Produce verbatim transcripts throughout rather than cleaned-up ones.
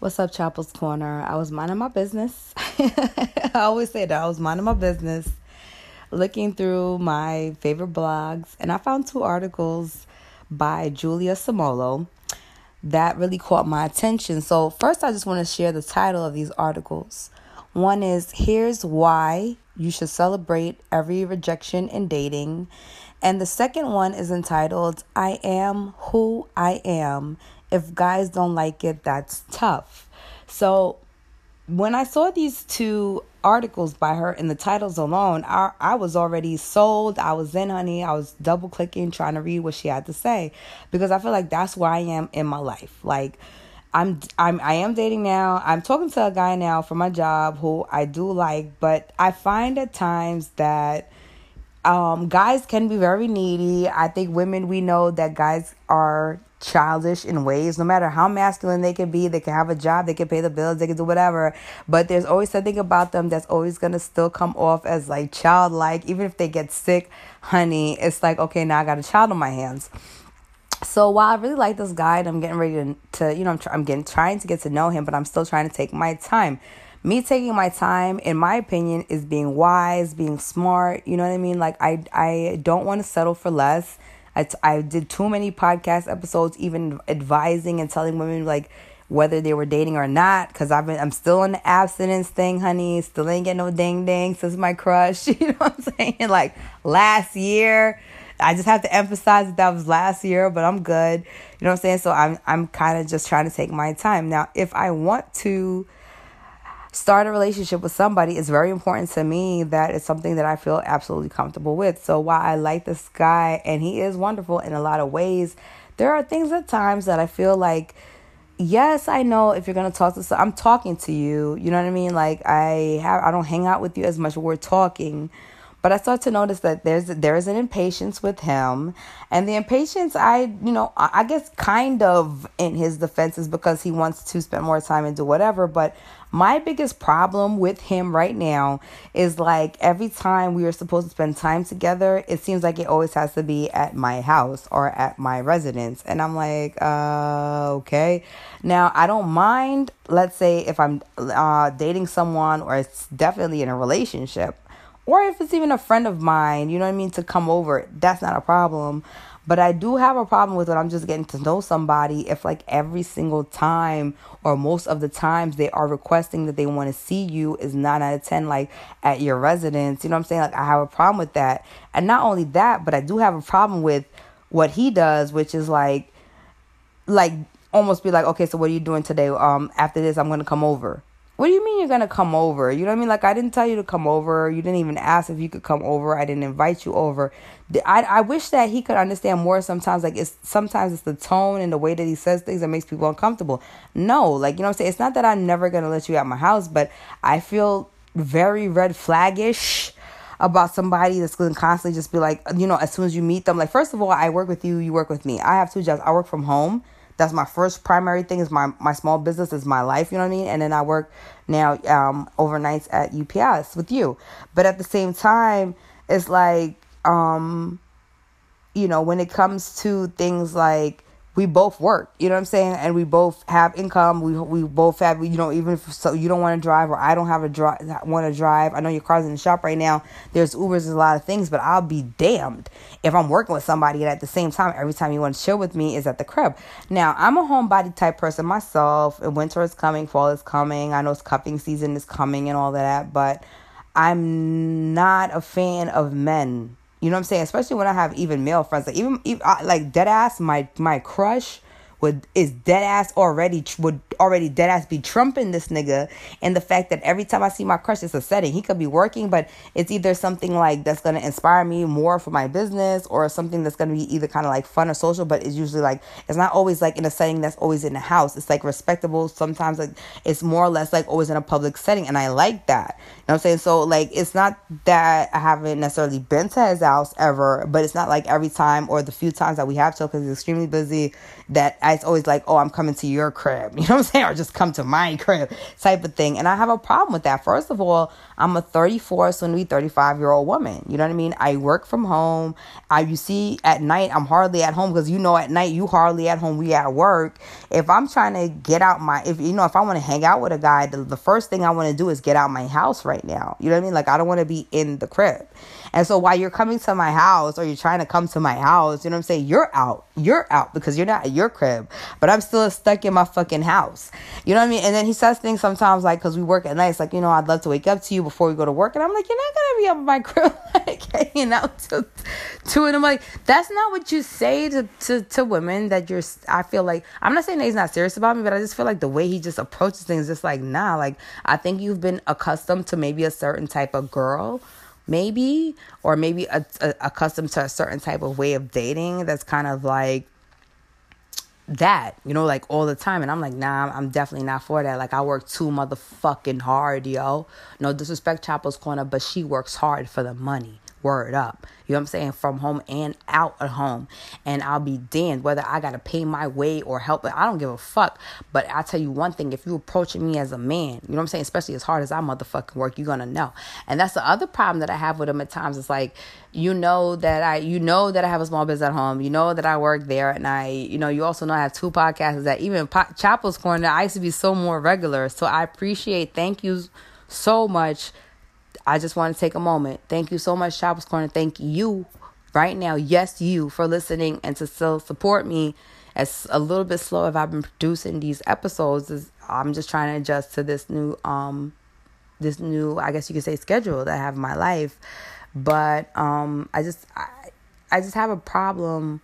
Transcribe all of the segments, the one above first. What's up, Chappell's Corner? I was minding my business. I always say that. I was minding my business, looking through my favorite blogs, and I found two articles by Julia Sumelo that really caught my attention. So first, I just want to share the title of these articles. One is, Here's Why You Should Celebrate Every Rejection in Dating. And the second one is entitled, I Am Who I Am. If guys don't like it, that's tough. So when I saw these two articles by her in the titles alone, I, I was already sold. I was in, honey. I was double clicking, trying to read what she had to say, because I feel like that's where I am in my life. Like, I'm, I'm, I am dating now. I'm talking to a guy now for my job who I do like, but I find at times that um, guys can be very needy. I think women, we know that guys are childish in ways, no matter how masculine they can be. They can have a job, they can pay the bills, they can do whatever, but there's always something about them that's always gonna still come off as like childlike. Even if they get sick, honey, it's like, okay, now I got a child on my hands. So while I really like this guy and I'm getting ready to, to you know I'm, tr- I'm getting trying to get to know him, but I'm still trying to take my time. Me taking my time, in my opinion, is being wise, being smart, you know what I mean? Like, I I don't want to settle for less. I, t- I did too many podcast episodes even advising and telling women, like, whether they were dating or not, because I've been I'm still on the abstinence thing, honey. Still ain't getting no ding ding since my crush. You know what I'm saying? Like, last year. I just have to emphasize that that was last year, but I'm good. You know what I'm saying? So I'm I'm kind of just trying to take my time. Now, if I want to start a relationship with somebody, it's very important to me that it's something that I feel absolutely comfortable with. So while I like this guy and he is wonderful in a lot of ways, there are things at times that I feel like, yes, I know if you're going to talk to someone, I'm talking to you. You know what I mean? Like, I have, I don't hang out with you as much. We're talking. But I start to notice that there's there is an impatience with him. And the impatience, I, you know, I guess kind of in his defense is because he wants to spend more time and do whatever. But my biggest problem with him right now is, like, every time we are supposed to spend time together, it seems like it always has to be at my house or at my residence. And I'm like, uh, okay. Now, I don't mind, let's say, if I'm uh, dating someone, or it's definitely in a relationship, or if it's even a friend of mine, you know what I mean, to come over. That's not a problem. But I do have a problem with when I'm just getting to know somebody, if, like, every single time or most of the times they are requesting that they want to see you is nine out of ten, like, at your residence. You know what I'm saying? Like, I have a problem with that. And not only that, but I do have a problem with what he does, which is like, like almost be like, okay, so what are you doing today? Um, after this, I'm going to come over. What do you mean you're going to come over? You know what I mean? Like, I didn't tell you to come over. You didn't even ask if you could come over. I didn't invite you over. I, I wish that he could understand more sometimes. Like, it's sometimes it's the tone and the way that he says things that makes people uncomfortable. No, like, you know what I'm saying? It's not that I'm never going to let you at my house, but I feel very red flaggish about somebody that's going to constantly just be like, you know, as soon as you meet them, like, first of all, I work with you, you work with me. I have two jobs. I work from home. That's my first primary thing, is my, my small business is my life, you know what I mean? And then I work now um, overnights at U P S with you. But at the same time, it's like, um, you know, when it comes to things like, we both work, you know what I'm saying? And we both have income. We we both have, you know, even if so you don't want to drive, or I don't have a drive, want to drive. I know your car's in the shop right now. There's Ubers, there's a lot of things, but I'll be damned if I'm working with somebody and at the same time, every time you want to chill with me is at the crib. Now, I'm a homebody type person myself. And winter is coming, fall is coming. I know it's cuffing season is coming and all of that, but I'm not a fan of men. You know what I'm saying? Especially when I have even male friends. Like, even, even like, dead ass, my, my crush would is dead ass already, would already dead ass be trumping this nigga. And the fact that every time I see my crush, it's a setting. He could be working, but it's either something like that's going to inspire me more for my business, or something that's going to be either kind of like fun or social, but it's usually like, it's not always like in a setting that's always in the house. It's like respectable. Sometimes like it's more or less like always in a public setting. And I like that. You know what I'm saying? So like, it's not that I haven't necessarily been to his house ever, but it's not like every time or the few times that we have to, because he's extremely busy, that I it's always like, oh, I'm coming to your crib, you know what I'm saying? Or just come to my crib type of thing. And I have a problem with that. First of all, I'm a thirty-four, soon to be thirty-five-year-old woman. You know what I mean? I work from home. I, you see, at night, I'm hardly at home because, you know, at night, you hardly at home. We at work. If I'm trying to get out my, if you know, if I want to hang out with a guy, the, the first thing I want to do is get out my house right now. You know what I mean? Like, I don't want to be in the crib. And so while you're coming to my house or you're trying to come to my house, you know what I'm saying? You're out. You're out because you're not at your crib. But I'm still stuck in my fucking house. You know what I mean? And then he says things sometimes like, because we work at night, it's like, you know, I'd love to wake up to you before we go to work. And I'm like, you're not going to be up in my crib like hanging out till two in the morning. That's not what you say to, to, to women that you're, I feel like, I'm not saying that he's not serious about me, but I just feel like the way he just approaches things, just like, nah, like, I think you've been accustomed to maybe a certain type of girl. Maybe, or maybe a, a, accustomed to a certain type of way of dating that's kind of like that, you know, like all the time. And I'm like, nah, I'm definitely not for that. Like, I work too motherfucking hard, yo. No disrespect, Chappell's Corner, but she works hard for the money. Word up. You know what I'm saying? From home and out of home. And I'll be damned whether I got to pay my way or help it. I don't give a fuck. But I tell you one thing. If you approaching me as a man, you know what I'm saying? Especially as hard as I motherfucking work, you're going to know. And that's the other problem that I have with him at times. It's like, you know that I, you know that I have a small business at home. You know that I work there at night. You know, you also know I have two podcasts that even po- Chappell's Corner, I used to be so more regular. So I appreciate, thank you so much. I just want to take a moment. Thank you so much, Chappell's Corner. Thank you right now. Yes, you, for listening and to still support me. As a little bit slow if I've been producing these episodes, is I'm just trying to adjust to this new, um, this new, I guess you could say, schedule that I have in my life. But um, I just, I, I just have a problem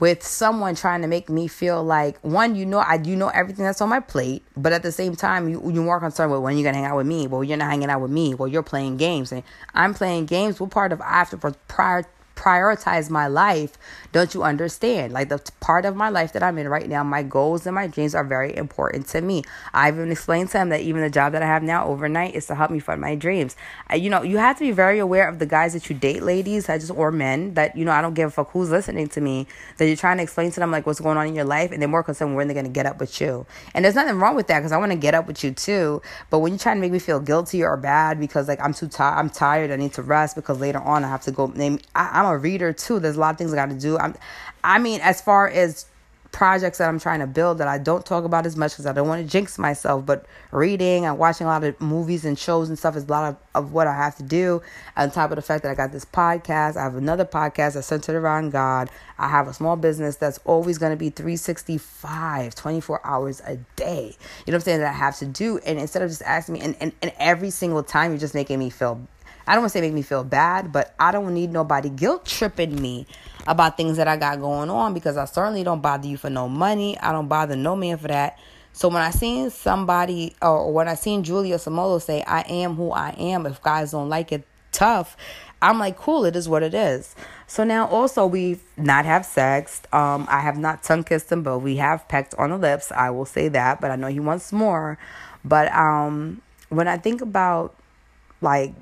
with someone trying to make me feel like, one, you know, I do know everything that's on my plate, but at the same time, you, you're more concerned with when you're going to hang out with me. Well, you're not hanging out with me. Well, you're playing games and I'm playing games. What part of I have to prior, prioritize my life? Don't you understand? Like, the part of my life that I'm in right now, my goals and my dreams are very important to me. I even explained to him that even the job that I have now overnight is to help me fund my dreams. I, you know, you have to be very aware of the guys that you date, ladies, I just, or men, that, you know, I don't give a fuck who's listening to me, that you're trying to explain to them like what's going on in your life, and they're more concerned when they're going to get up with you. And there's nothing wrong with that because I want to get up with you too. But when you're trying to make me feel guilty or bad because like I'm too tired, I'm tired, I need to rest because later on I have to go. Name, I, I'm a reader too. There's a lot of things I got to do. I'm, I mean, as far as projects that I'm trying to build that I don't talk about as much because I don't want to jinx myself, but reading and watching a lot of movies and shows and stuff is a lot of, of what I have to do. On top of the fact that I got this podcast, I have another podcast that's centered around God. I have a small business that's always going to be three sixty-five, twenty-four hours a day. You know what I'm saying? That I have to do. And instead of just asking me, and, and, and every single time you're just making me feel, I don't want to say make me feel bad, but I don't need nobody guilt tripping me about things that I got going on, because I certainly don't bother you for no money. I don't bother no man for that. So when I seen somebody, or when I seen Julia Sumelo say, I am who I am, if guys don't like it, tough, I'm like, cool, it is what it is. So now also we've not have sex. Um, I have not tongue kissed him, but we have pecked on the lips. I will say that, but I know he wants more. But um, when I think about like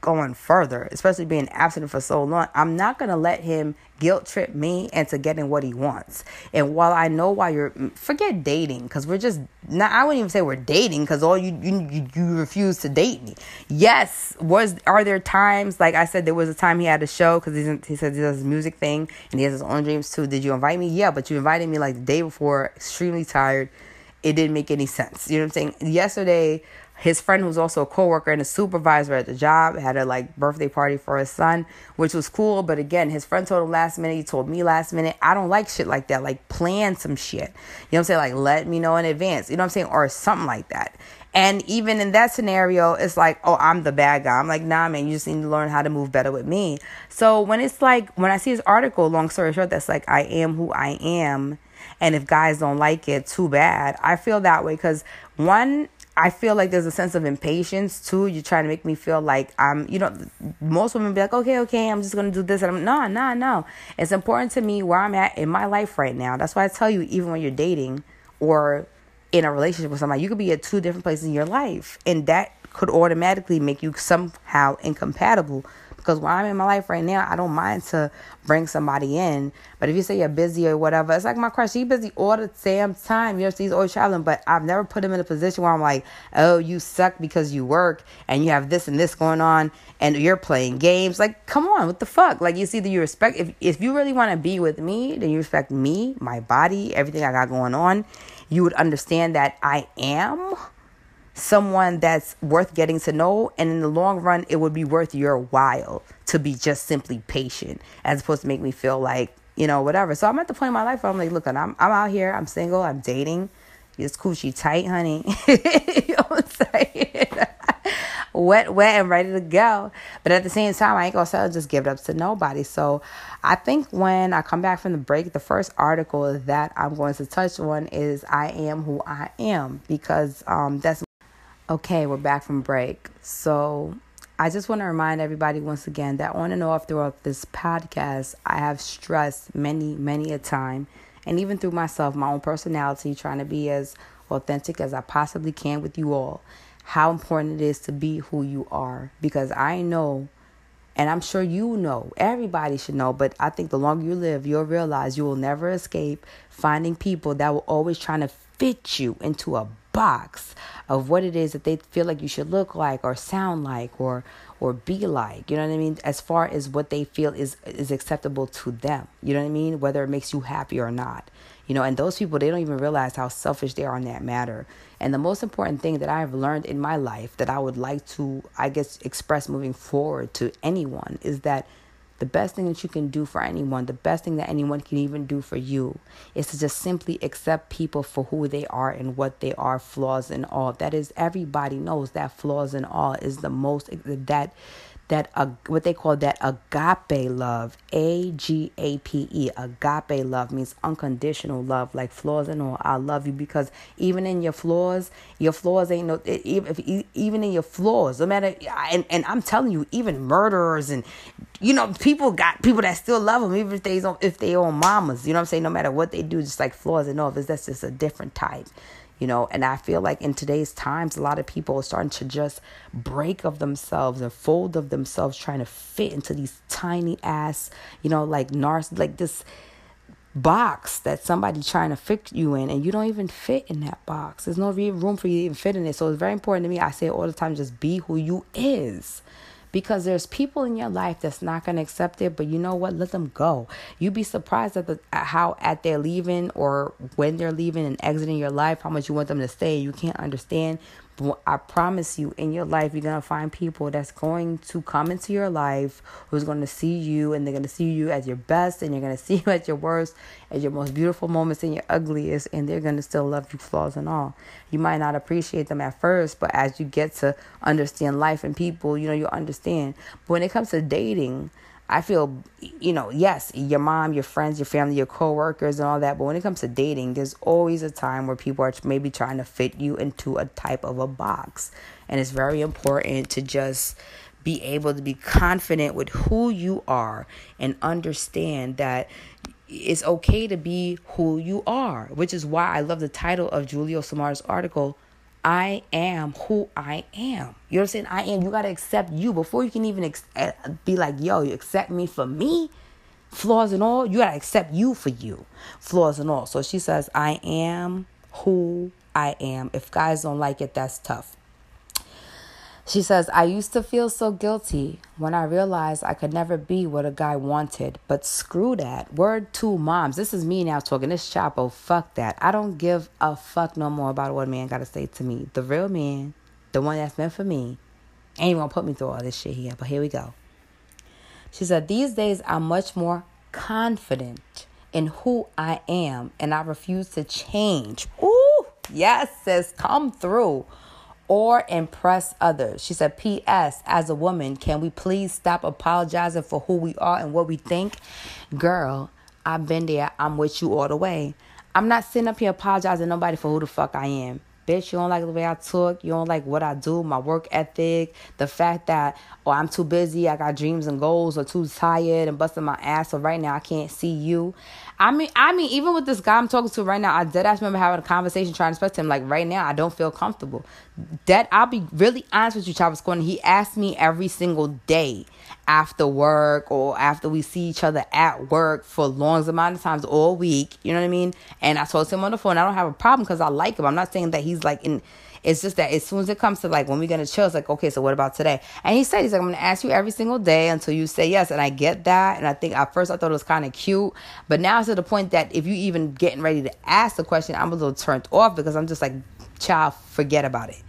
going further, especially being absent for so long, I'm not going to let him guilt trip me into getting what he wants. And while I know why you're, forget dating, because we're just not, I wouldn't even say we're dating, because all you, you you refuse to date me. Yes, was are there times, like I said, there was a time he had a show because he, he said he does his music thing and he has his own dreams too. Did you invite me? Yeah, but you invited me like the day before, extremely tired. It didn't make any sense. You know what I'm saying? Yesterday, his friend, who's also a coworker and a supervisor at the job, had a like birthday party for his son, which was cool. But again, his friend told him last minute. He told me last minute. I don't like shit like that. Like, plan some shit. You know what I'm saying? Like, let me know in advance. You know what I'm saying? Or something like that. And even in that scenario, it's like, oh, I'm the bad guy. I'm like, nah, man, you just need to learn how to move better with me. So when it's like, when I see his article, long story short, that's like, I am who I am. And if guys don't like it, too bad. I feel that way because, one, I feel like there's a sense of impatience too. You're trying to make me feel like I'm, you know, most women be like, okay, okay, I'm just going to do this. And I'm, no, no, no. It's important to me where I'm at in my life right now. That's why I tell you, even when you're dating or in a relationship with somebody, you could be at two different places in your life. And that could automatically make you somehow incompatible Because where I'm in my life right now, I don't mind to bring somebody in. But if you say you're busy or whatever, it's like my crush. She's busy all the damn time. You know, she's always traveling. But I've never put him in a position where I'm like, oh, you suck because you work and you have this and this going on and you're playing games. Like, come on, what the fuck? Like, you see that you respect. If, if you really want to be with me, then you respect me, my body, everything I got going on. You would understand that I am someone that's worth getting to know, and in the long run it would be worth your while to be just simply patient as opposed to make me feel like, you know, whatever. So I'm at the point in my life where I'm like, look, I'm I'm out here, I'm single, I'm dating, it's coochie tight, honey. You know what I'm saying? Wet, wet, and ready to go. But at the same time, I ain't gonna settle, just give it up to nobody. So I think when I come back from the break, the first article that I'm going to touch on is I Am Who I Am, because um, that's... Okay, we're back from break. So I just want to remind everybody once again that on and off throughout this podcast, I have stressed many, many a time, and even through myself, my own personality, trying to be as authentic as I possibly can with you all, how important it is to be who you are. Because I know, and I'm sure you know, everybody should know, but I think the longer you live, you'll realize you will never escape finding people that will always trying to fit you into a box of what it is that they feel like you should look like or sound like or or be like, you know what I mean, as far as what they feel is is acceptable to them, you know what I mean, whether it makes you happy or not. You know, and those people, they don't even realize how selfish they are on that matter. And the most important thing that I have learned in my life that I would like to, I guess, express moving forward to anyone is that the best thing that you can do for anyone, the best thing that anyone can even do for you, is to just simply accept people for who they are and what they are, flaws and all. That is, everybody knows that flaws and all is the most, that That uh, what they call that agape love, A G A P E, agape love means unconditional love, like flaws and all. I love you because even in your flaws, your flaws ain't no, even, even in your flaws, no matter, and, and I'm telling you, even murderers and, you know, people got people that still love them, even if they don't, if they own mamas, you know what I'm saying? No matter what they do, just like flaws and all, that's just a different type. You know, and I feel like in today's times, a lot of people are starting to just break of themselves and fold of themselves, trying to fit into these tiny ass, you know, like narciss, like this box that somebody trying to fit you in, and you don't even fit in that box. There's no room for you to even fit in it. So it's very important to me. I say it all the time, just be who you is. Because there's people in your life that's not going to accept it, but you know what? Let them go. You'd be surprised at the at how at their leaving or when they're leaving and exiting your life, how much you want them to stay. You can't understand. But I promise you, in your life, you're going to find people that's going to come into your life, who's going to see you, and they're going to see you at your best, and you're going to see you at your worst, at your most beautiful moments and your ugliest, and they're going to still love you, flaws and all. You might not appreciate them at first, but as you get to understand life and people, you know, you'll understand. But when it comes to dating, I feel, you know, yes, your mom, your friends, your family, your coworkers and all that. But when it comes to dating, there's always a time where people are maybe trying to fit you into a type of a box. And it's very important to just be able to be confident with who you are and understand that it's okay to be who you are, which is why I love the title of Julia Sumelo's article, I am who I am. You know what I'm saying? I am. You got to accept you before you can even ex- be like, yo, you accept me for me? Flaws and all? You got to accept you for you. Flaws and all. So she says, I am who I am. If guys don't like it, that's tough. She says, I used to feel so guilty when I realized I could never be what a guy wanted. But screw that. Word to moms. This is me now talking. This Chapo. Fuck that. I don't give a fuck no more about what a man got to say to me. The real man, the one that's meant for me, ain't going to put me through all this shit here. But here we go. She said, these days I'm much more confident in who I am. And I refuse to change. Ooh, yes, sis. Come through. Or impress others. She said, P S as a woman, can we please stop apologizing for who we are and what we think? Girl, I've been there. I'm with you all the way. I'm not sitting up here apologizing to nobody for who the fuck I am. Bitch, you don't like the way I talk. You don't like what I do, my work ethic. The fact that, oh, I'm too busy. I got dreams and goals, or too tired and busting my ass. So right now I can't see you. I mean, I mean, even with this guy I'm talking to right now, I dead ass remember having a conversation trying to speak to him. Like, right now, I don't feel comfortable. That I'll be really honest with you, Chappell's Corner. He asked me every single day. after work or after we see each other at work for long amount of times all week. You know what I mean? And I told him on the phone, I don't have a problem because I like him. I'm not saying that he's like in... It's just that as soon as it comes to like when we're going to chill, it's like, okay, so what about today? And he said, he's like, I'm going to ask you every single day until you say yes. And I get that. And I think at first I thought it was kind of cute. But now it's to the point that if you even getting ready to ask the question, I'm a little turned off because I'm just like, child, forget about it.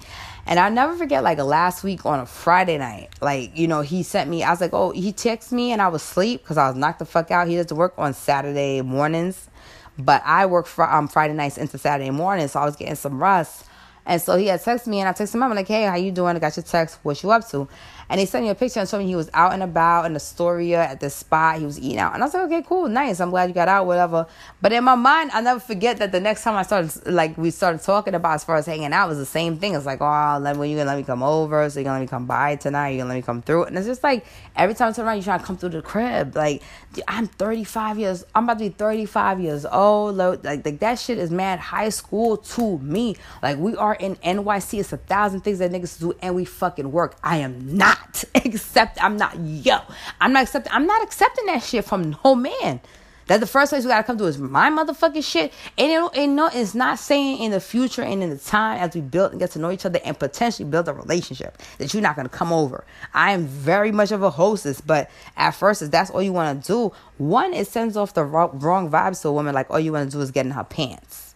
And I'll never forget, like, last week on a Friday night, like, you know, he sent me, I was like, oh, he texted me and I was asleep because I was knocked the fuck out. He doesn't work on Saturday mornings, but I work fr- um, Friday nights into Saturday morning. So I was getting some rest. And so he had texted me, and I texted him. I'm like, hey, how you doing? I got your text. What you up to? And he sent me a picture and showed me he was out and about in Astoria at this spot. He was eating out. And I was like, okay, cool, nice. I'm glad you got out, whatever. But in my mind, I'll never forget that the next time I started, like, we started talking about as far as hanging out, it was the same thing. It's like, oh, when are you going to let me come over? So you're going to let me come by tonight? You're going to let me come through? And it's just like, every time I turn around, you're trying to come through the crib. Like, I'm thirty-five years, I'm about to be thirty-five years old. Like, like that shit is mad high school to me. Like, we are in N Y C. It's a thousand things that niggas do, and we fucking work. I am not. Except I'm not yo. I'm not accepting. I'm not accepting that shit from no man. That the first place we gotta come to is my motherfucking shit. And it, it no, it's not saying in the future and in the time as we build and get to know each other and potentially build a relationship that you're not gonna come over. I am very much of a hostess, but at first, if that's all you wanna do, one, it sends off the wrong, wrong vibes to a woman. Like all you wanna do is get in her pants,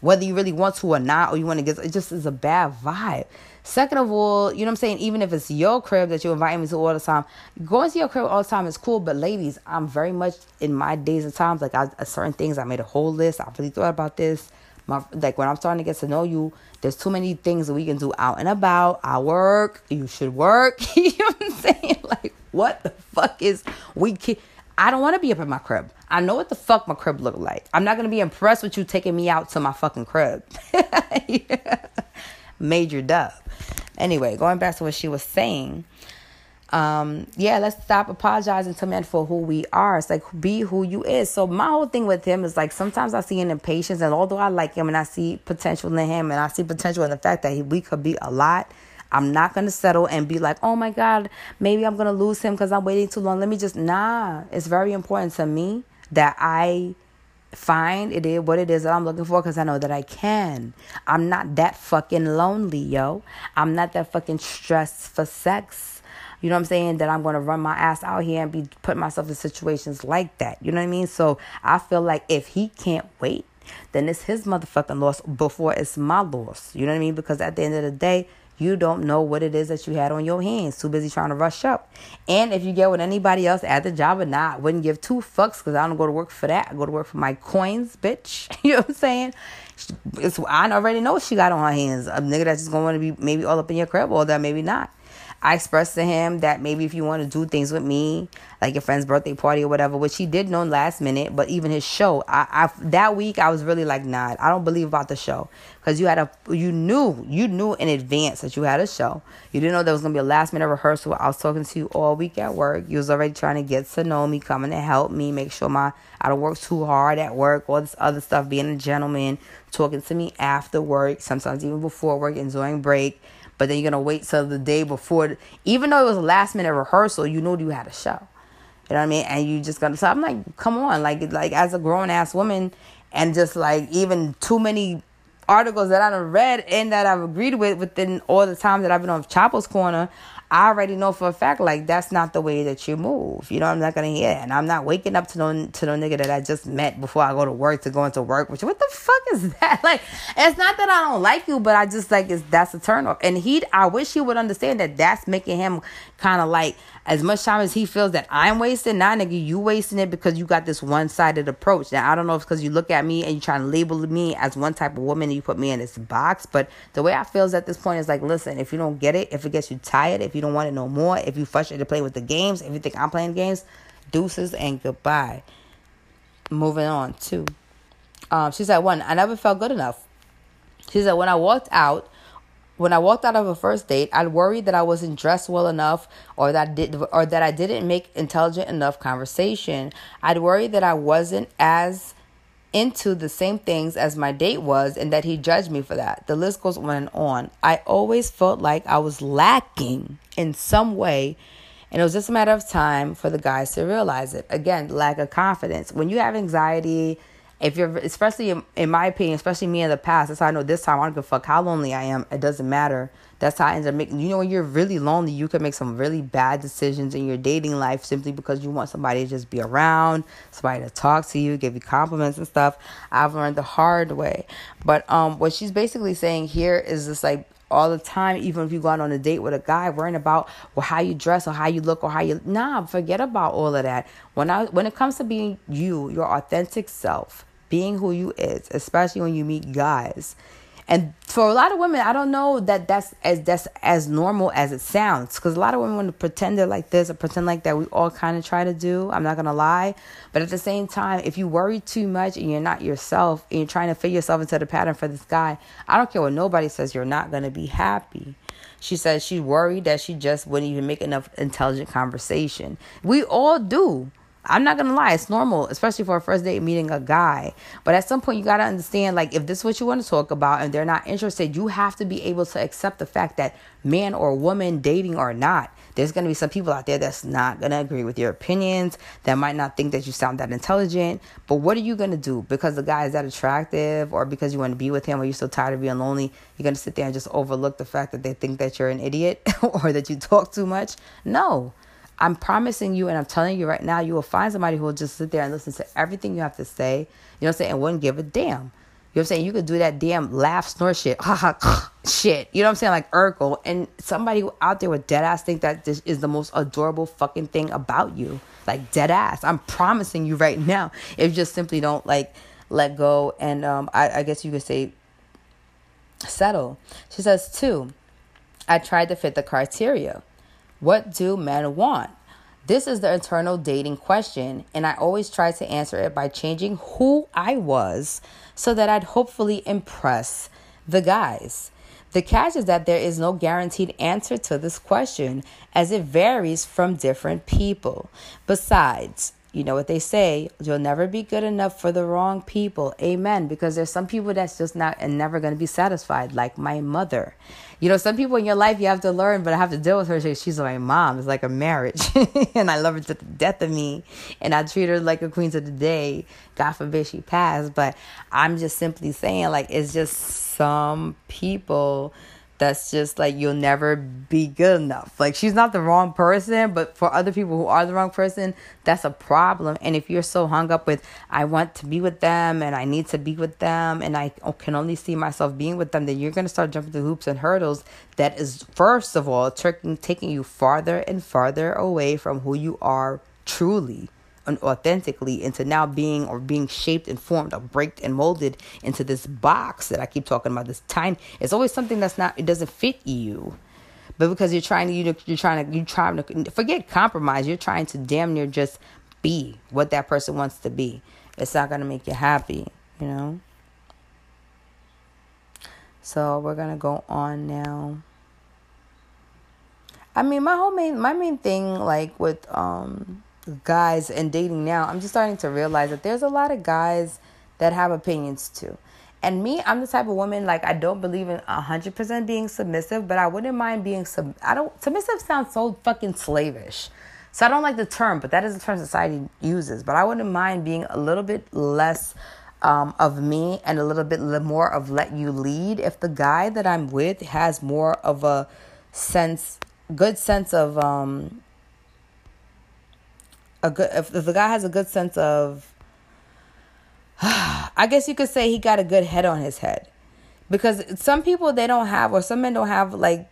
whether you really want to or not, or you wanna get. It just is a bad vibe. Second of all, you know what I'm saying? Even if it's your crib that you invite me to all the time, going to your crib all the time is cool. But ladies, I'm very much in my days and times. Like I, certain things, I made a whole list. I really thought about this. My, like when I'm starting to get to know you, there's too many things that we can do out and about. I work. You should work. You know what I'm saying? Like what the fuck is we can... I don't want to be up in my crib. I know what the fuck my crib look like. I'm not going to be impressed with you taking me out to my fucking crib. Yeah. Major dub. Anyway, going back to what she was saying, um, yeah, let's stop apologizing to men for who we are. It's like, be who you is. So my whole thing with him is like, sometimes I see an impatience, and although I like him and I see potential in him and I see potential in the fact that he, we could be a lot, I'm not going to settle and be like, oh my God, maybe I'm going to lose him because I'm waiting too long. Let me just, nah, it's very important to me that I find it is what it is that I'm looking for, because I know that I can. I'm not that fucking lonely, yo. I'm not that fucking stressed for sex. You know what I'm saying? That I'm going to run my ass out here and be putting myself in situations like that. You know what I mean? So I feel like if he can't wait, then it's his motherfucking loss before it's my loss. You know what I mean? Because at the end of the day, you don't know what it is that you had on your hands. Too busy trying to rush up. And if you get with anybody else at the job or not, I wouldn't give two fucks because I don't go to work for that. I go to work for my coins, bitch. You know what I'm saying? It's, I already know what she got on her hands. A nigga that's just going to be maybe all up in your crib all that, maybe not. I expressed to him that maybe if you want to do things with me, like your friend's birthday party or whatever, which he did know last minute, but even his show, I, I that week I was really like, nah, I don't believe about the show, because you had a, you knew, you knew in advance that you had a show. You didn't know there was gonna be a last minute rehearsal. I was talking to you all week at work. You was already trying to get to know me, coming to help me, make sure my I don't work too hard at work, all this other stuff, being a gentleman, talking to me after work, sometimes even before work, enjoying break. But then you're going to wait till the day before. Even though it was a last minute rehearsal, you knew you had a show. You know what I mean? And you just going to. So I'm like, come on. Like, like as a grown ass woman, and just like even too many articles that I've read and that I've agreed with within all the time that I've been on Chappell's Corner, I already know for a fact, like, that's not the way that you move. You know, I'm not going to hear it. And I'm not waking up to no, to no nigga that I just met before I go to work to go into work. Which, what the fuck is that? Like, it's not that I don't like you, but I just, like, it's, that's a turnoff. And he, I wish he would understand that that's making him kind of, like, as much time as he feels that I'm wasting, nah, nigga, you wasting it because you got this one-sided approach. Now, I don't know if it's because you look at me and you're trying to label me as one type of woman and you put me in this box. But the way I feel at this point is, like, listen, if you don't get it, if it gets you tired, if you You don't want it no more, if you frustrated to play with the games, if you think I'm playing games, deuces and goodbye. Moving on to um she said, one, I never felt good enough. She said, when I walked out when I walked out of a first date, I'd worried that I wasn't dressed well enough, or that I did or that I didn't make intelligent enough conversation. I'd worried that I wasn't as into the same things as my date was, and that he judged me for that. The list goes on and on. I always felt like I was lacking in some way And it was just a matter of time for the guys to realize it. Again, lack of confidence. When you have anxiety, if you're, especially in, in my opinion, especially me in the past, that's how I know this time I don't give a fuck how lonely I am. It doesn't matter. That's how I end up making, you know, when you're really lonely, you can make some really bad decisions in your dating life simply because you want somebody to just be around, somebody to talk to you, give you compliments and stuff. I've learned the hard way. But um, what she's basically saying here is this, like, all the time, even if you go out on a date with a guy, worrying about well how you dress or how you look or how you nah, forget about all of that. When I when it comes to being you, your authentic self, being who you is, especially when you meet guys. And for a lot of women, I don't know that that's as that's as normal as it sounds, because a lot of women want to pretend they're like this or pretend like that. We all kind of try to do. I'm not going to lie. But at the same time, if you worry too much and you're not yourself and you're trying to fit yourself into the pattern for this guy, I don't care what nobody says, you're not going to be happy. She says she's worried that she just wouldn't even make enough intelligent conversation. We all do. I'm not going to lie. It's normal, especially for a first date meeting a guy. But at some point, you got to understand, like, if this is what you want to talk about and they're not interested, you have to be able to accept the fact that man or woman, dating or not, there's going to be some people out there that's not going to agree with your opinions, that might not think that you sound that intelligent. But what are you going to do? Because the guy is that attractive or because you want to be with him or you're so tired of being lonely, you're going to sit there and just overlook the fact that they think that you're an idiot or that you talk too much? No. I'm promising you, and I'm telling you right now, you will find somebody who will just sit there and listen to everything you have to say, you know what I'm saying, and wouldn't give a damn. You know what I'm saying? You could do that damn laugh, snort shit, ha shit, you know what I'm saying, like Urkel, and somebody out there with dead ass think that this is the most adorable fucking thing about you, like dead ass. I'm promising you right now, if you just simply don't, like, let go and um, I, I guess you could say settle. She says, two, I tried to fit the criteria. What do men want? This is the internal dating question, and I always try to answer it by changing who I was so that I'd hopefully impress the guys. The catch is that there is no guaranteed answer to this question, as it varies from different people. Besides, you know what they say, you'll never be good enough for the wrong people. Amen. Because there's some people that's just not and never going to be satisfied, like my mother. You know, some people in your life you have to learn, but I have to deal with her. She's my mom. It's like a marriage. And I love her to the death of me. And I treat her like a queen to the day. God forbid she passed. But I'm just simply saying, like, it's just some people that's just like, you'll never be good enough. Like, she's not the wrong person, but for other people who are the wrong person, that's a problem. And if you're so hung up with, I want to be with them and I need to be with them and I can only see myself being with them, then you're going to start jumping through hoops and hurdles that is, first of all, taking, taking you farther and farther away from who you are truly and authentically, into now being or being shaped and formed or breaked and molded into this box that I keep talking about. This time, it's always something that's not, it doesn't fit you, but because you're trying to, you're trying to, you're trying to forget compromise. You're trying to damn near just be what that person wants to be. It's not going to make you happy, you know? So we're going to go on now. I mean, my whole main, my main thing, like with, um, guys and dating now, I'm just starting to realize that there's a lot of guys that have opinions too. And me, I'm the type of woman, like, I don't believe in one hundred percent being submissive, but I wouldn't mind being sub. I don't submissive sounds so fucking slavish, so I don't like the term, but that is the term society uses. But I wouldn't mind being a little bit less um of me and a little bit more of let you lead, if the guy that I'm with has more of a sense, good sense of um A good, if the guy has a good sense of, I guess you could say he got a good head on his head, because some people they don't have, or some men don't have, like,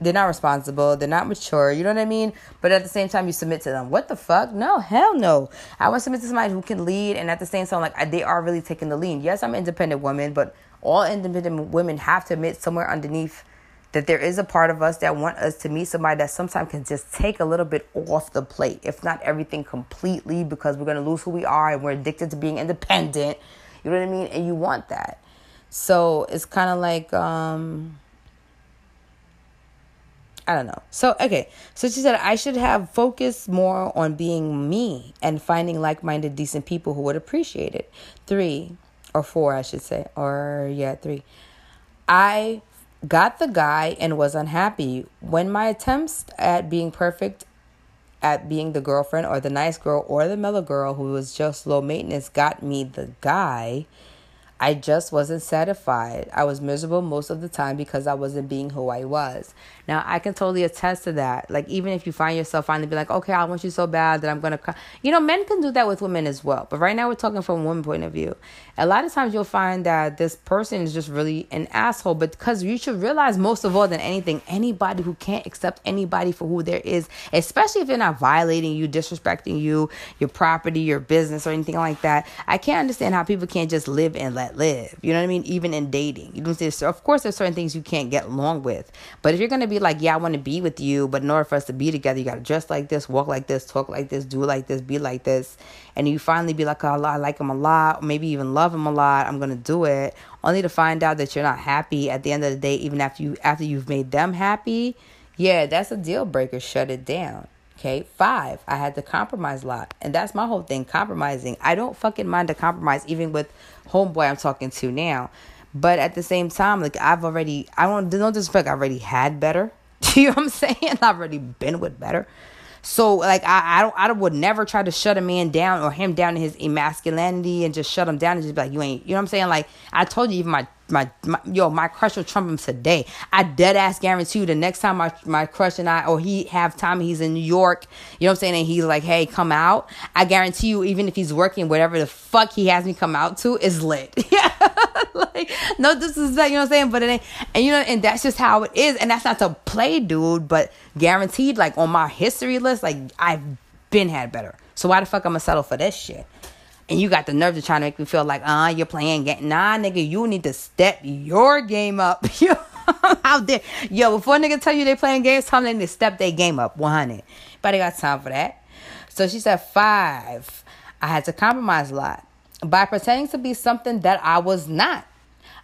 they're not responsible, they're not mature, you know what I mean? But at the same time, you submit to them. What the fuck? No, hell no. I want to submit to somebody who can lead, and at the same time, like, they are really taking the lead. Yes, I'm an independent woman, but all independent women have to admit somewhere underneath that there is a part of us that want us to meet somebody that sometimes can just take a little bit off the plate, if not everything completely, because we're going to lose who we are and we're addicted to being independent. You know what I mean? And you want that. So it's kind of like, um, I don't know. So, okay. So she said, I should have focused more on being me and finding like-minded, decent people who would appreciate it. Three or four, I should say, or yeah, three. I got the guy and was unhappy. When my attempts at being perfect, at being the girlfriend or the nice girl or the mellow girl who was just low maintenance got me the guy, I just wasn't satisfied. I was miserable most of the time because I wasn't being who I was. Now, I can totally attest to that. Like, even if you find yourself finally be like, okay, I want you so bad that I'm going to cry. You know, men can do that with women as well. But right now we're talking from a woman's point of view. A lot of times you'll find that this person is just really an asshole. But because you should realize most of all than anything, anybody who can't accept anybody for who there is, especially if they're not violating you, disrespecting you, your property, your business, or anything like that. I can't understand how people can't just live and let live. You know what I mean? Even in dating, you don't say, so of course there's certain things you can't get along with, but if you're going to be like, yeah, I want to be with you, but in order for us to be together, you got to dress like this, walk like this, talk like this, do like this, be like this. And you finally be like, oh, I like him a lot, or maybe even love him a lot. I'm going to do it only to find out that you're not happy at the end of the day, even after you, after you've made them happy. Yeah, that's a deal breaker. Shut it down. Okay, five, I had to compromise a lot. And that's my whole thing, compromising. I don't fucking mind to compromise, even with homeboy I'm talking to now. But at the same time, like, I've already, I don't, no disrespect, I already had better. You know what I'm saying? I've already been with better. So, like, I, I don't, I would never try to shut a man down or him down in his emasculinity and just shut him down and just be like, you ain't, you know what I'm saying? Like, I told you, even my, My, my yo, my crush will trump him today. I dead ass guarantee you the next time my, my crush and I or he have time, he's in New York, you know what I'm saying, and he's like, hey, come out. I guarantee you, even if he's working, whatever the fuck he has me come out to is lit. Yeah. Like, no disrespect, you know what I'm saying? But it ain't, and you know, and that's just how it is. And that's not to play, dude, but guaranteed, like, on my history list, like, I've been had better. So why the fuck I'm gonna settle for this shit? And you got the nerve to try to make me feel like, uh, you're playing game. Nah, nigga, you need to step your game up. Yo, out there. Yo, before a nigga tell you they playing games, tell them they need to step their game up. one hundred. But they got time for that. So she said, five, I had to compromise a lot by pretending to be something that I was not.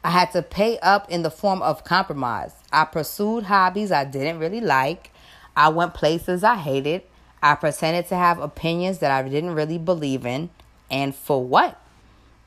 I had to pay up in the form of compromise. I pursued hobbies I didn't really like. I went places I hated. I pretended to have opinions that I didn't really believe in. And for what?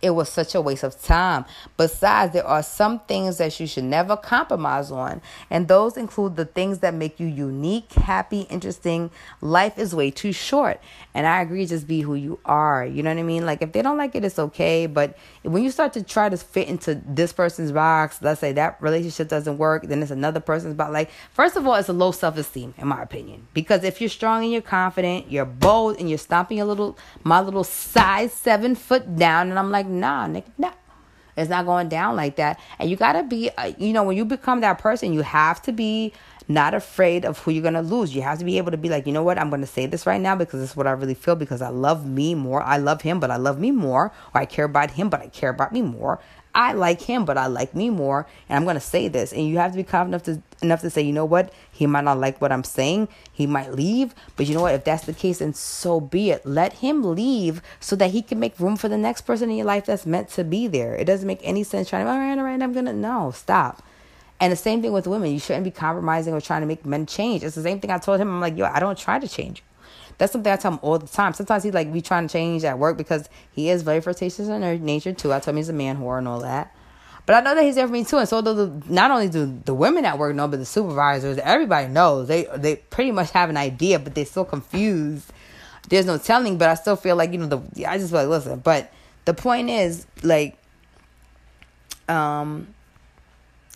It was such a waste of time. Besides, there are some things that you should never compromise on. And those include the things that make you unique, happy, interesting. Life is way too short. And I agree, just be who you are. You know what I mean? Like, if they don't like it, it's okay. But when you start to try to fit into this person's box, let's say that relationship doesn't work, then it's another person's box. Like, first of all, it's a low self-esteem, in my opinion. Because if you're strong and you're confident, you're bold, and you're stomping your little, my little size seven foot down, and I'm like, nah, nigga, nah. It's not going down like that. And you got to be, uh, you know, when you become that person, you have to be not afraid of who you're going to lose. You have to be able to be like, you know what? I'm going to say this right now because this is what I really feel, because I love me more. I love him, but I love me more. Or I care about him, but I care about me more. I like him, but I like me more. And I'm going to say this. And you have to be confident enough to, enough to say, you know what? He might not like what I'm saying. He might leave. But you know what? If that's the case, then so be it. Let him leave so that he can make room for the next person in your life that's meant to be there. It doesn't make any sense trying to, all right, all right, I'm going to, no, stop. And the same thing with women. You shouldn't be compromising or trying to make men change. It's the same thing I told him. I'm like, yo, I don't try to change you. That's something I tell him all the time. Sometimes he's like, we trying to change at work because he is very flirtatious in nature too. I tell him he's a man whore and all that. But I know that he's there for me too. And so the, not only do the women at work know, but the supervisors, everybody knows. They they pretty much have an idea, but they're still confused. There's no telling, but I still feel like, you know, the I just feel like, listen. But the point is, like, um...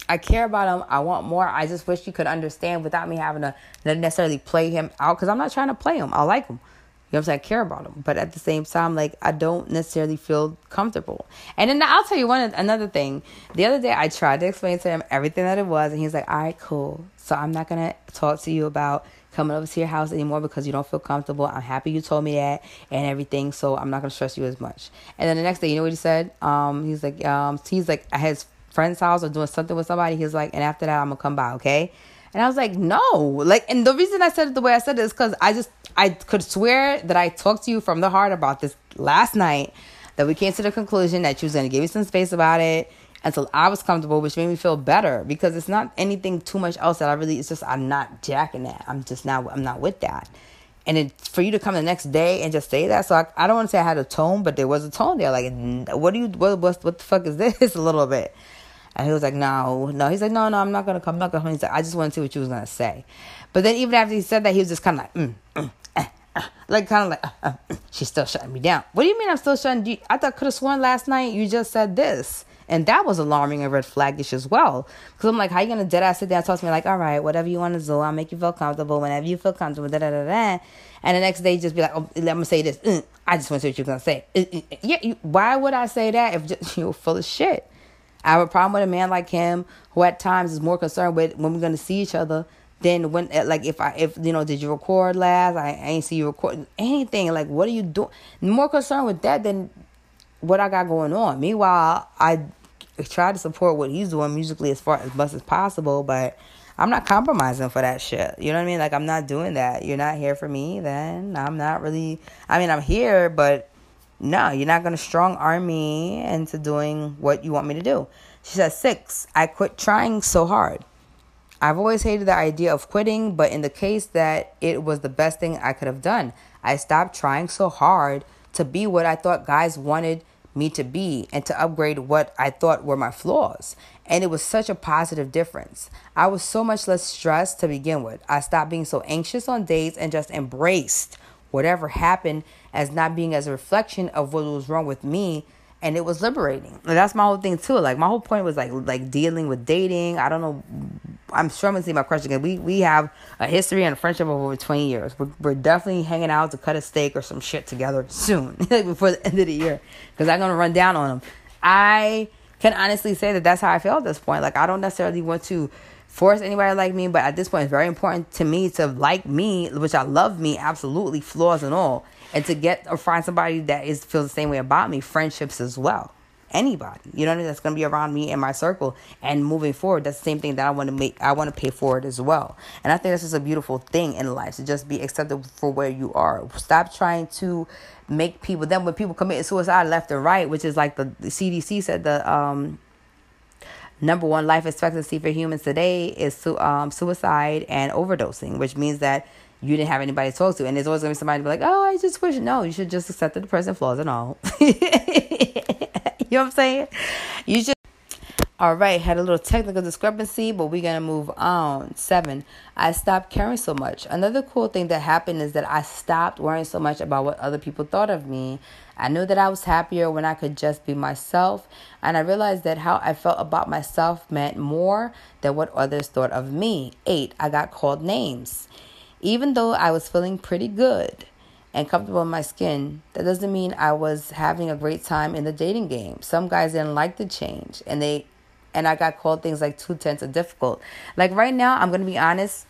I care about him. I want more. I just wish you could understand without me having to necessarily play him out, because I'm not trying to play him. I like him. You know what I'm saying? I care about him. But at the same time, like, I don't necessarily feel comfortable. And then I'll tell you one another thing. The other day, I tried to explain to him everything that it was. And he's like, all right, cool. So I'm not going to talk to you about coming over to your house anymore because you don't feel comfortable. I'm happy you told me that and everything. So I'm not going to stress you as much. And then the next day, you know what he said? Um, he's like, um, he's like, I had friend's house or doing something with somebody. He's like, and after that I'm gonna come by, okay? And I was like, no. Like, and the reason I said it the way I said it is because I just I could swear that I talked to you from the heart about this last night, that we came to the conclusion that you was gonna give me some space about it until I was comfortable, which made me feel better, because it's not anything too much else that I really, it's just I'm not jacking that. I'm just not I'm not with that. And it, for you to come the next day and just say that, so I, I don't want to say I had a tone, but there was a tone there. Like, what do you what what, what the fuck is this? A little bit. And he was like, no, no. He's like, no, no, I'm not going to come. I'm not going to come. He's like, I just want to see what you was going to say. But then even after he said that, he was just kind of like, mm, mm, eh, eh. Like, kind of like, uh, uh, mm. She's still shutting me down. What do you mean I'm still shutting you? I thought, could have sworn last night you just said this. And that was alarming and red flaggish as well. Because I'm like, how you going to dead ass sit down and talk to me? Like, all right, whatever you want to do, I'll make you feel comfortable whenever you feel comfortable. Da, da, da, da. And the next day, just be like, oh, let me say this. Mm, I just want to see what you're going to say. Mm, mm, yeah, you, why would I say that if just, you're full of shit? I have a problem with a man like him who at times is more concerned with when we're going to see each other than when, like, if I, if, you know, did you record last? I, I ain't see you record anything. Like, what are you doing? More concerned with that than what I got going on. Meanwhile, I try to support what he's doing musically as far as much as possible, but I'm not compromising for that shit. You know what I mean? Like, I'm not doing that. You're not here for me, then I'm not really, I mean, I'm here, but no, you're not going to strong arm me into doing what you want me to do. She says, six, I quit trying so hard. I've always hated the idea of quitting, but in the case that it was the best thing I could have done, I stopped trying so hard to be what I thought guys wanted me to be and to upgrade what I thought were my flaws. And it was such a positive difference. I was so much less stressed to begin with. I stopped being so anxious on dates and just embraced whatever happened as not being as a reflection of what was wrong with me. And it was liberating. And that's my whole thing too. Like, my whole point was like like dealing with dating. I don't know. I'm sure I'm going to see my crush again. We, we have a history and a friendship of over twenty years. We're, we're definitely hanging out to cut a steak or some shit together soon. Before the end of the year. Because I'm going to run down on him. I can honestly say that that's how I feel at this point. Like, I don't necessarily want to force anybody to like me. But at this point, it's very important to me to like me, which I love me, absolutely, flaws and all. And to get or find somebody that is feels the same way about me, friendships as well. Anybody, you know what I mean? That's going to be around me and my circle. And moving forward, that's the same thing that I want to make. I want to pay forward as well. And I think this is a beautiful thing in life. To just be accepted for where you are. Stop trying to make people. Then when people commit suicide left and right, which is like the, the C D C said, the um. number one life expectancy for humans today is su- um, suicide and overdosing, which means that you didn't have anybody to talk to. And there's always going to be somebody to be like, oh, I just wish. No, you should just accept the depression, flaws and all. You know what I'm saying? You should. All right. Had a little technical discrepancy, but we're going to move on. Seven, I stopped caring so much. Another cool thing that happened is that I stopped worrying so much about what other people thought of me. I knew that I was happier when I could just be myself, and I realized that how I felt about myself meant more than what others thought of me. Eight, I got called names. Even though I was feeling pretty good and comfortable in my skin, that doesn't mean I was having a great time in the dating game. Some guys didn't like the change, and they and I got called things like too tense or difficult. Like right now, I'm going to be honest,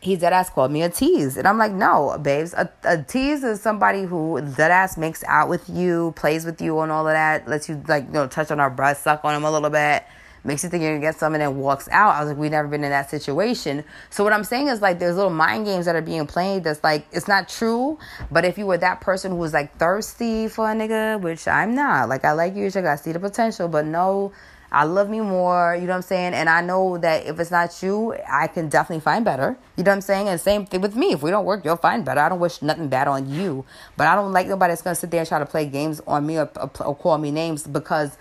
he deadass called me a tease. And I'm like, no, babes. A, a tease is somebody who deadass makes out with you, plays with you and all of that, lets you, like, you know, touch on her breast, suck on him a little bit, makes you think you're going to get something and walks out. I was like, we've never been in that situation. So what I'm saying is, like, there's little mind games that are being played that's, like, it's not true. But if you were that person who was, like, thirsty for a nigga, which I'm not. Like, I like you, I see the potential, but no, I love me more, you know what I'm saying? And I know that if it's not you, I can definitely find better. You know what I'm saying? And same thing with me. If we don't work, you'll find better. I don't wish nothing bad on you. But I don't like nobody that's going to sit there and try to play games on me or, or, or call me names because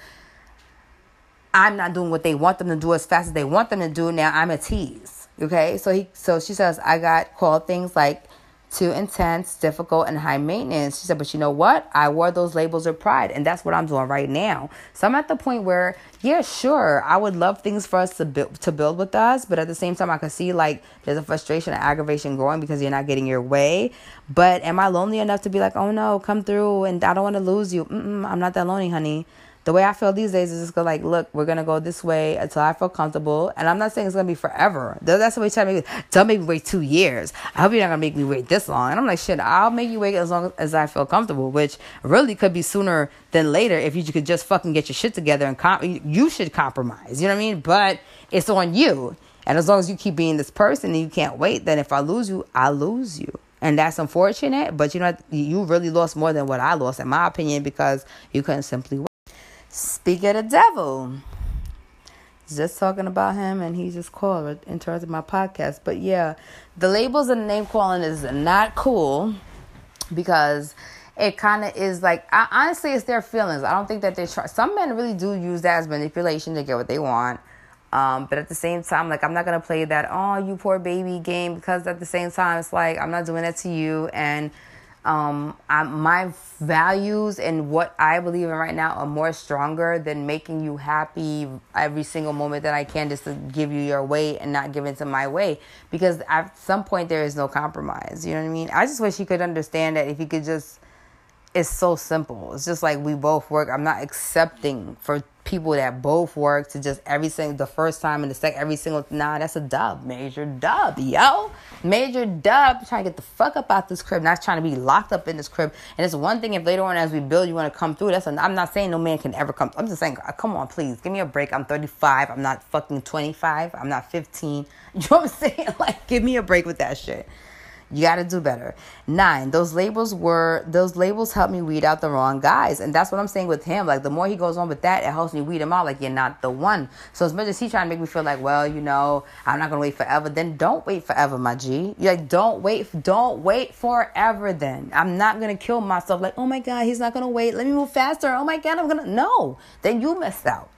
I'm not doing what they want them to do as fast as they want them to do. Now I'm a tease, okay? So he, so she says, I got called things like too intense, difficult, and high maintenance. She said, but you know what? I wore those labels with pride, and that's what I'm doing right now. So I'm at the point where, yeah, sure, I would love things for us to build, to build with us, but at the same time, I could see, like, there's a frustration and aggravation growing because you're not getting your way. But am I lonely enough to be like, oh, no, come through, and I don't want to lose you. Mm-mm, I'm not that lonely, honey. The way I feel these days is just go like, look, we're going to go this way until I feel comfortable. And I'm not saying it's going to be forever. That's the way you try to make me. Don't make me wait two years. I hope you're not going to make me wait this long. And I'm like, shit, I'll make you wait as long as I feel comfortable, which really could be sooner than later if you could just fucking get your shit together and com- you should compromise. You know what I mean? But it's on you. And as long as you keep being this person and you can't wait, then if I lose you, I lose you. And that's unfortunate. But you know, you really lost more than what I lost, in my opinion, because you couldn't simply wait. Speak of the devil. Just talking about him and he just called or interrupted my podcast. But yeah, the labels and name calling is not cool because it kind of is like, I, honestly, it's their feelings. I don't think that they try. Some men really do use that as manipulation to get what they want. Um, but at the same time, like, I'm not going to play that, oh, you poor baby game, because at the same time, it's like, I'm not doing that to you. And um, I, my values and what I believe in right now are more stronger than making you happy every single moment that I can, just to give you your way and not give into my way. Because at some point, there is no compromise. You know what I mean? I just wish he could understand that. If he could just, it's so simple. It's just like, we both work. I'm not accepting for people that both work to just every single, the first time and the second, every single, nah, that's a dub, major dub, yo, major dub, trying to get the fuck up out this crib, not trying to be locked up in this crib. And it's one thing if later on as we build, you want to come through, that's, a, I'm not saying no man can ever come, I'm just saying, come on, please, give me a break, I'm thirty-five, I'm not fucking twenty-five, I'm not fifteen, you know what I'm saying, like, give me a break with that shit. You got to do better. Nine, those labels were, those labels helped me weed out the wrong guys. And that's what I'm saying with him. Like, the more he goes on with that, it helps me weed him out. Like, you're not the one. So as much as he's trying to make me feel like, well, you know, I'm not going to wait forever. Then don't wait forever, my G. You're like, don't wait. Don't wait forever then. I'm not going to kill myself. Like, oh my God, he's not going to wait. Let me move faster. Oh my God, I'm going to. No. Then you missed out.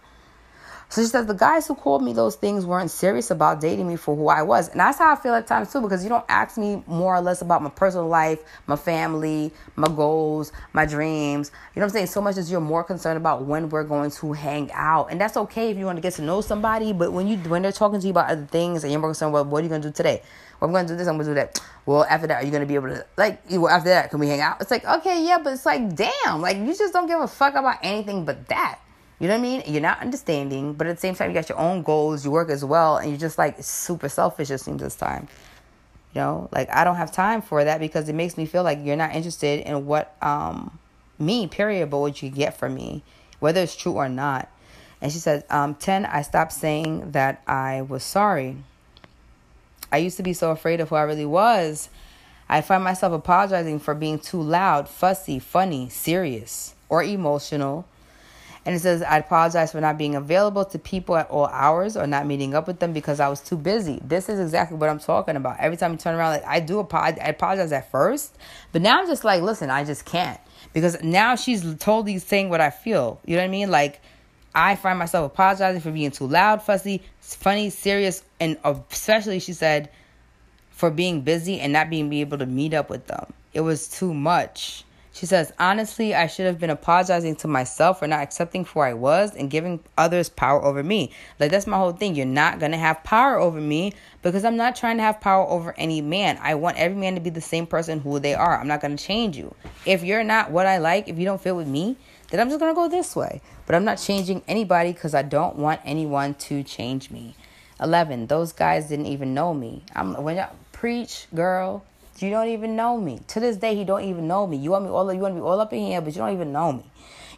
So she says, the guys who called me those things weren't serious about dating me for who I was. And that's how I feel at times, too, because you don't ask me more or less about my personal life, my family, my goals, my dreams. You know what I'm saying? So much as you're more concerned about when we're going to hang out. And that's okay if you want to get to know somebody. But when you when they're talking to you about other things and you're more concerned, well, what are you going to do today? Well, I'm going to do this. I'm going to do that. Well, after that, are you going to be able to, like, well, after that, can we hang out? It's like, okay, yeah, but it's like, damn, like, you just don't give a fuck about anything but that. You know what I mean? You're not understanding, but at the same time, you got your own goals, you work as well, and you're just like super selfish it seems this time. You know, like, I don't have time for that because it makes me feel like you're not interested in what, um, me, period, but what you get from me, whether it's true or not. And she said, um, ten, I stopped saying that I was sorry. I used to be so afraid of who I really was. I find myself apologizing for being too loud, fussy, funny, serious, or emotional. And it says, I apologize for not being available to people at all hours or not meeting up with them because I was too busy. This is exactly what I'm talking about. Every time you turn around, like, I do apologize, I apologize at first. But now I'm just like, listen, I just can't. Because now she's totally saying what I feel. You know what I mean? Like, I find myself apologizing for being too loud, fussy, funny, serious. And especially, she said, for being busy and not being able to meet up with them. It was too much. She says, honestly, I should have been apologizing to myself for not accepting who I was and giving others power over me. Like, that's my whole thing. You're not going to have power over me because I'm not trying to have power over any man. I want every man to be the same person who they are. I'm not going to change you. If you're not what I like, if you don't fit with me, then I'm just going to go this way. But I'm not changing anybody because I don't want anyone to change me. eleven, those guys didn't even know me. I'm when y'all preach, girl. You don't even know me. To this day, he don't even know me. You want me all, you want me all up in here, but you don't even know me.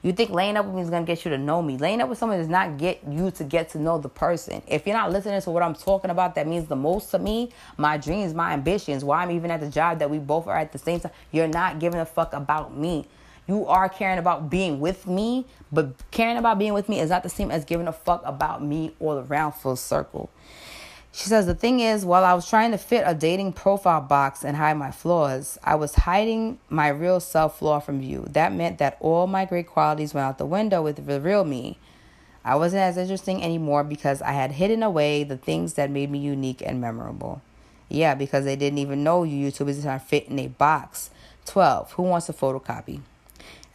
You think laying up with me is going to get you to know me. Laying up with someone does not get you to get to know the person. If you're not listening to what I'm talking about, that means the most to me, my dreams, my ambitions, why I'm even at the job that we both are at the same time. You're not giving a fuck about me. You are caring about being with me, but caring about being with me is not the same as giving a fuck about me all around, full circle. She says, the thing is, while I was trying to fit a dating profile box and hide my flaws, I was hiding my real self flaw from view. That meant that all my great qualities went out the window with the real me. I wasn't as interesting anymore because I had hidden away the things that made me unique and memorable. Yeah, because they didn't even know you. YouTube is trying to fit in a box. twelve, who wants a photocopy?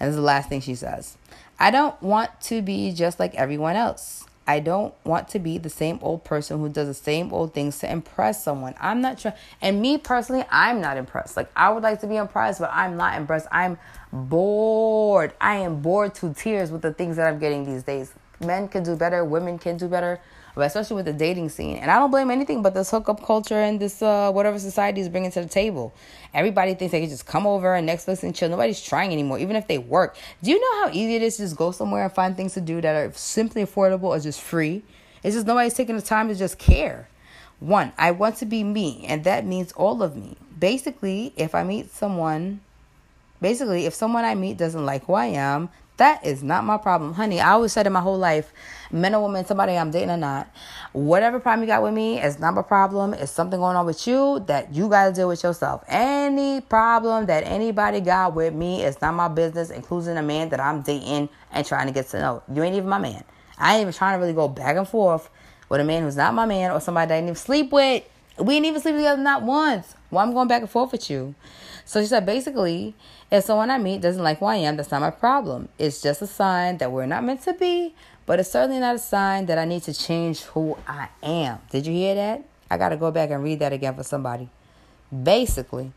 And this is the last thing she says. I don't want to be just like everyone else. I don't want to be the same old person who does the same old things to impress someone. I'm not sure. And me personally, I'm not impressed. Like, I would like to be impressed, but I'm not impressed. I'm bored. I am bored to tears with the things that I'm getting these days. Men can do better. Women can do better, but especially with the dating scene. And I don't blame anything but this hookup culture and this uh, whatever society is bringing to the table. Everybody thinks they can just come over and Netflix and chill. Nobody's trying anymore, even if they work. Do you know how easy it is to just go somewhere and find things to do that are simply affordable or just free? It's just nobody's taking the time to just care. One, I want to be me, and that means all of me. Basically, if I meet someone, basically, if someone I meet doesn't like who I am, That is not my problem. Honey, I always said in my whole life, men or women, somebody I'm dating or not, whatever problem you got with me, it's not my problem. It's something going on with you that you got to deal with yourself. Any problem that anybody got with me, it's not my business, including a man that I'm dating and trying to get to know. You ain't even my man. I ain't even trying to really go back and forth with a man who's not my man or somebody that I didn't even sleep with. We didn't even sleep together, not once. Why well, I'm going back and forth with you? So she said, basically, if someone I meet doesn't like who I am, that's not my problem. It's just a sign that we're not meant to be, but it's certainly not a sign that I need to change who I am. Did you hear that? I got to go back and read that again for somebody. Basically,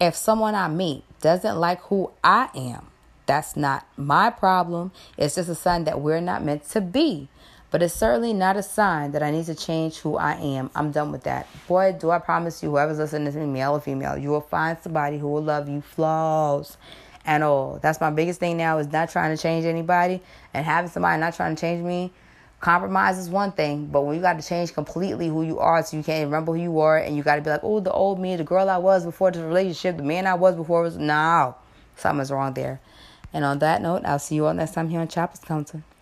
if someone I meet doesn't like who I am, that's not my problem. It's just a sign that we're not meant to be. But it's certainly not a sign that I need to change who I am. I'm done with that. Boy, do I promise you, whoever's listening to me, male or female, you will find somebody who will love you, flaws and all. That's my biggest thing now, is not trying to change anybody. And having somebody not trying to change me, compromise is one thing. But when you got to change completely who you are, so you can't remember who you were, and you got to be like, oh, the old me, the girl I was before the relationship, the man I was before was, no, something's wrong there. And on that note, I'll see you all next time here on Chappell's Corner.